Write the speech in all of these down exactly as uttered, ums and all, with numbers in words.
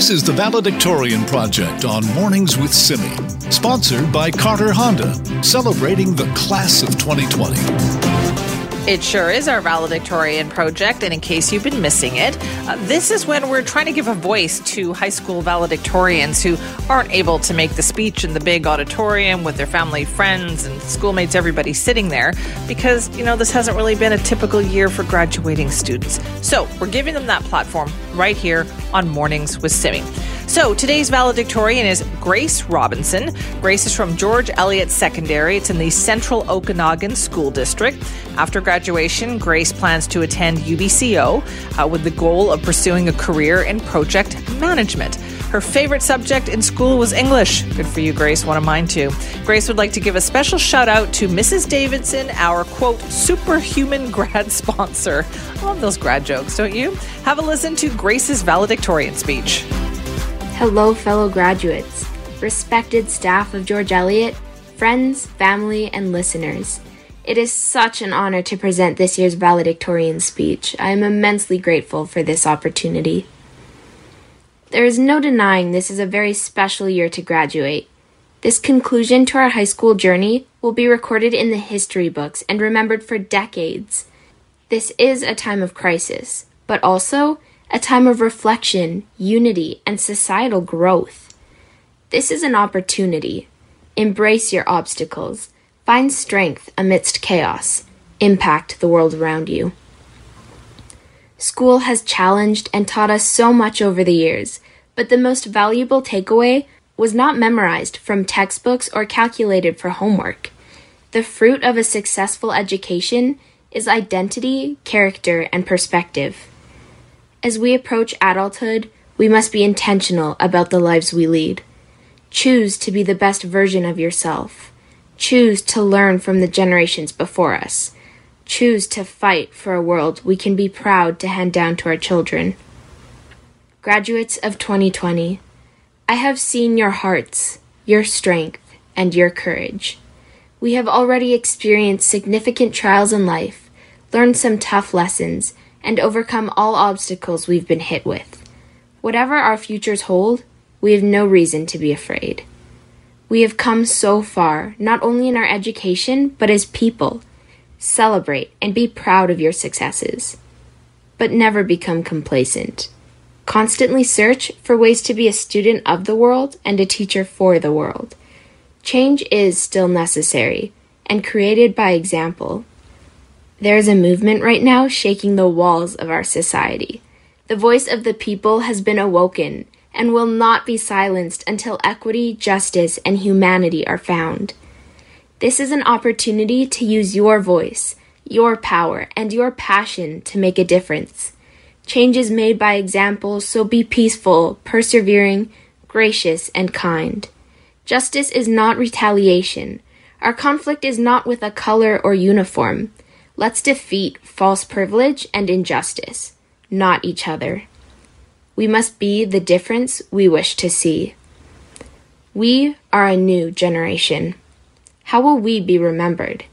This is the Valedictorian Project on Mornings with Simi, sponsored by Carter Honda, celebrating the class of twenty twenty. It sure is our valedictorian project, and in case you've been missing it, uh, this is when we're trying to give a voice to high school valedictorians who aren't able to make the speech in the big auditorium with their family, friends, and schoolmates, everybody sitting there, because, you know, this hasn't really been a typical year for graduating students. So we're giving them that platform right here on Mornings with Simi. So today's valedictorian is Grace Robinson. Grace is from George Elliot Secondary. It's in the Central Okanagan School District. After graduation, Grace plans to attend U B C O uh, with the goal of pursuing a career in project management. Her favorite subject in school was English. Good for you, Grace. One of mine, too. Grace would like to give a special shout out to Missus Davidson, our, quote, superhuman grad sponsor. I love those grad jokes, don't you? Have a listen to Grace's valedictorian speech. Hello, fellow graduates, respected staff of George Elliot, friends, family, and listeners. It is such an honor to present this year's valedictorian speech. I am immensely grateful for this opportunity. There is no denying this is a very special year to graduate. This conclusion to our high school journey will be recorded in the history books and remembered for decades. This is a time of crisis, but also a time of reflection, unity, and societal growth. This is an opportunity. Embrace your obstacles. Find strength amidst chaos. Impact the world around you. School has challenged and taught us so much over the years, but the most valuable takeaway was not memorized from textbooks or calculated for homework. The fruit of a successful education is identity, character, and perspective. As we approach adulthood, we must be intentional about the lives we lead. Choose to be the best version of yourself. Choose to learn from the generations before us. Choose to fight for a world we can be proud to hand down to our children. Graduates of twenty twenty, I have seen your hearts, your strength, and your courage. We have already experienced significant trials in life, learned some tough lessons, and overcome all obstacles we've been hit with. Whatever our futures hold, we have no reason to be afraid. We have come so far, not only in our education, but as people. Celebrate and be proud of your successes, but never become complacent. Constantly search for ways to be a student of the world and a teacher for the world. Change is still necessary and created by example. There is a movement right now shaking the walls of our society. The voice of the people has been awoken and will not be silenced until equity, justice, and humanity are found. This is an opportunity to use your voice, your power, and your passion to make a difference. Change is made by example, so be peaceful, persevering, gracious, and kind. Justice is not retaliation. Our conflict is not with a color or uniform. Let's defeat false privilege and injustice, not each other. We must be the difference we wish to see. We are a new generation. How will we be remembered?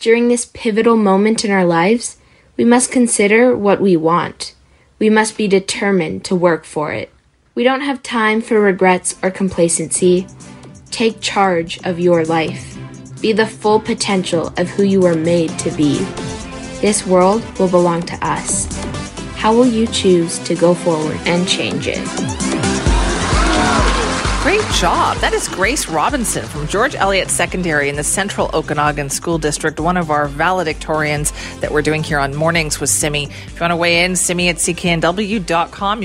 During this pivotal moment in our lives, we must consider what we want. We must be determined to work for it. We don't have time for regrets or complacency. Take charge of your life. Be the full potential of who you are made to be. This world will belong to us. How will you choose to go forward and change it? Great job. That is Grace Robinson from George Elliot Secondary in the Central Okanagan School District, one of our valedictorians that we're doing here on Mornings with Simi. If you want to weigh in, simi at c k n w dot com.